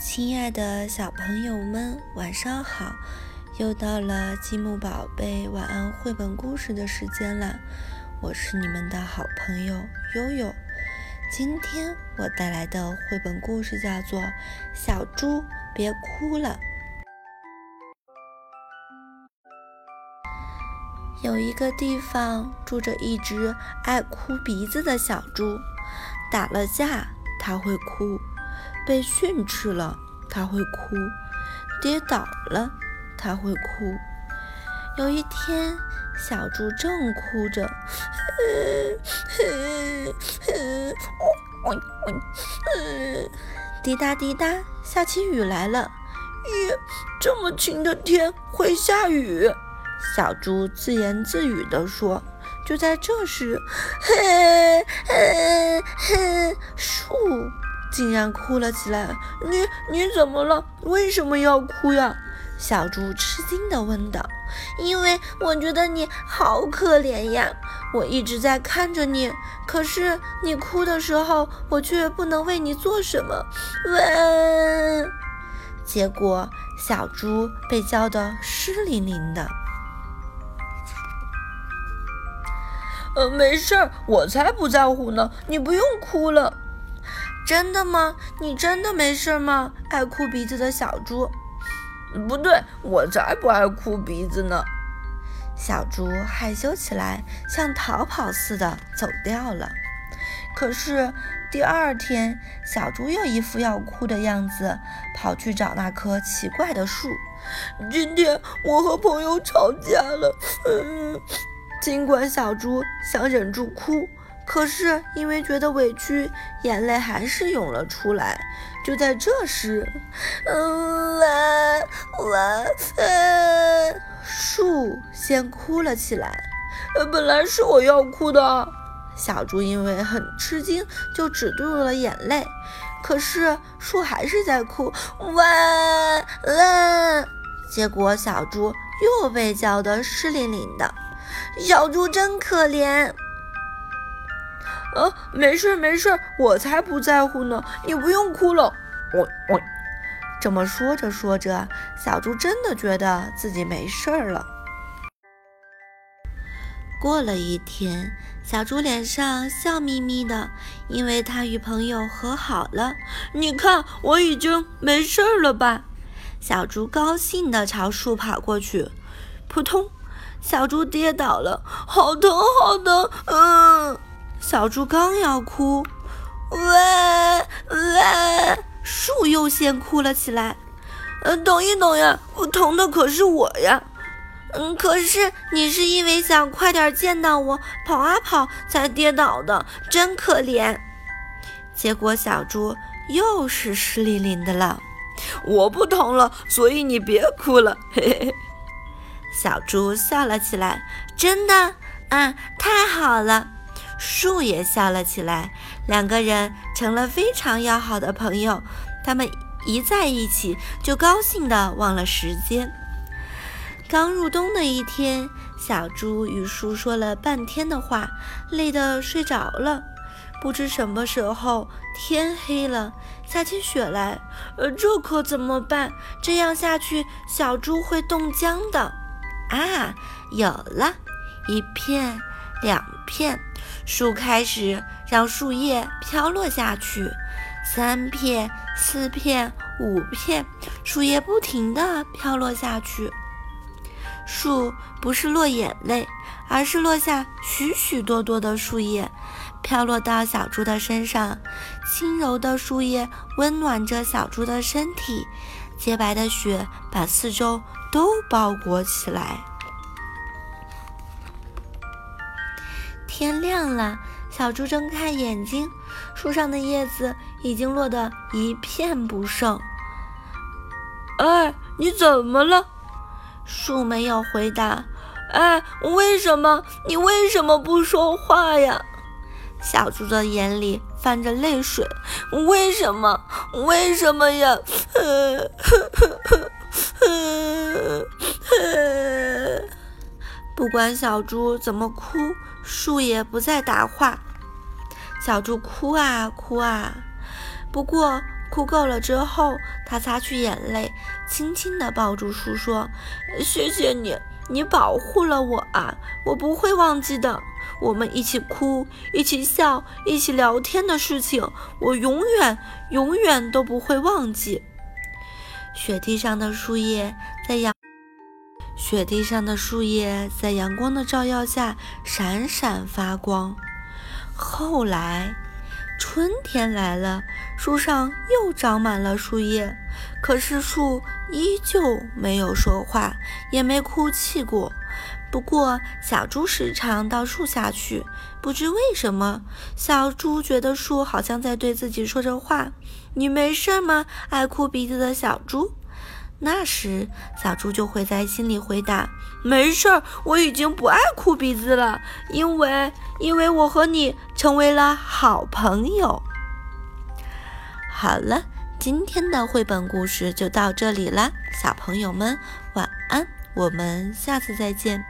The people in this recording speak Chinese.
亲爱的小朋友们，晚上好！又到了积木宝贝晚安绘本故事的时间啦，我是你们的好朋友悠悠。今天我带来的绘本故事叫做《小猪别哭了》。有一个地方住着一只爱哭鼻子的小猪，打了架它会哭，被训斥了它会哭，跌倒了它会哭。有一天，小猪正哭着，滴答滴答，下起雨来了。咦，这么晴的天会下雨，小猪自言自语地说。就在这时，树竟然哭了起来。你怎么了？为什么要哭呀？小猪吃惊地问道。因为我觉得你好可怜呀，我一直在看着你，可是你哭的时候我却不能为你做什么。结果小猪被叫得湿淋淋的。没事儿，我才不在乎呢，你不用哭了。真的吗？你真的没事吗？爱哭鼻子的小猪。不对，我才不爱哭鼻子呢。小猪害羞起来，像逃跑似的走掉了。可是第二天，小猪又一副要哭的样子，跑去找那棵奇怪的树。今天我和朋友吵架了。尽管小猪想忍住哭，可是因为觉得委屈，眼泪还是涌了出来。就在这时，树先哭了起来。本来是我要哭的。小猪因为很吃惊，就止住了眼泪。可是树还是在哭，结果小猪又被叫得湿淋淋的。小猪真可怜。没事，我才不在乎呢，你不用哭了。这么说着，小猪真的觉得自己没事了。过了一天，小猪脸上笑眯眯的，因为他与朋友和好了。你看，我已经没事了吧？小猪高兴地朝树跑过去，扑通，小猪跌倒了，好疼！小猪刚要哭，树又先哭了起来。等呀，我疼的可是我呀。可是你是因为想快点见到我，跑啊跑才跌倒的，真可怜。结果小猪又是湿淋淋的了。我不疼了，所以你别哭了，嘿嘿。小猪笑了起来。真的？太好了。树也笑了起来，两个人成了非常要好的朋友。他们一在一起就高兴地忘了时间。刚入冬的一天，小猪与树说了半天的话，累得睡着了。不知什么时候天黑了，下起雪来。这可怎么办？这样下去小猪会冻僵的。有了，一片两片，树开始让树叶飘落下去。三片四片五片，树叶不停地飘落下去。树不是落眼泪，而是落下许许多多的树叶，飘落到小猪的身上。轻柔的树叶温暖着小猪的身体，洁白的雪把四周都包裹起来。天亮了，小猪睁开眼睛，树上的叶子已经落得一片不剩。你怎么了？树没有回答。你为什么不说话呀？小猪的眼里泛着泪水。为什么呀？不管小猪怎么哭，树也不再答话。小猪哭啊哭啊，不过哭够了之后，他擦去眼泪，轻轻地抱住树说，谢谢你，你保护了我啊，我不会忘记的。我们一起哭，一起笑，一起聊天的事情，我永远永远都不会忘记。雪地上的树叶在阳光的照耀下闪闪发光。后来春天来了，树上又长满了树叶，可是树依旧没有说话，也没哭泣过。不过小猪时常到树下去，不知为什么，小猪觉得树好像在对自己说着话，你没事吗，爱哭鼻子的小猪。那时小猪就会在心里回答，没事儿，我已经不爱哭鼻子了，因为我和你成为了好朋友。好了，今天的绘本故事就到这里啦，小朋友们晚安，我们下次再见。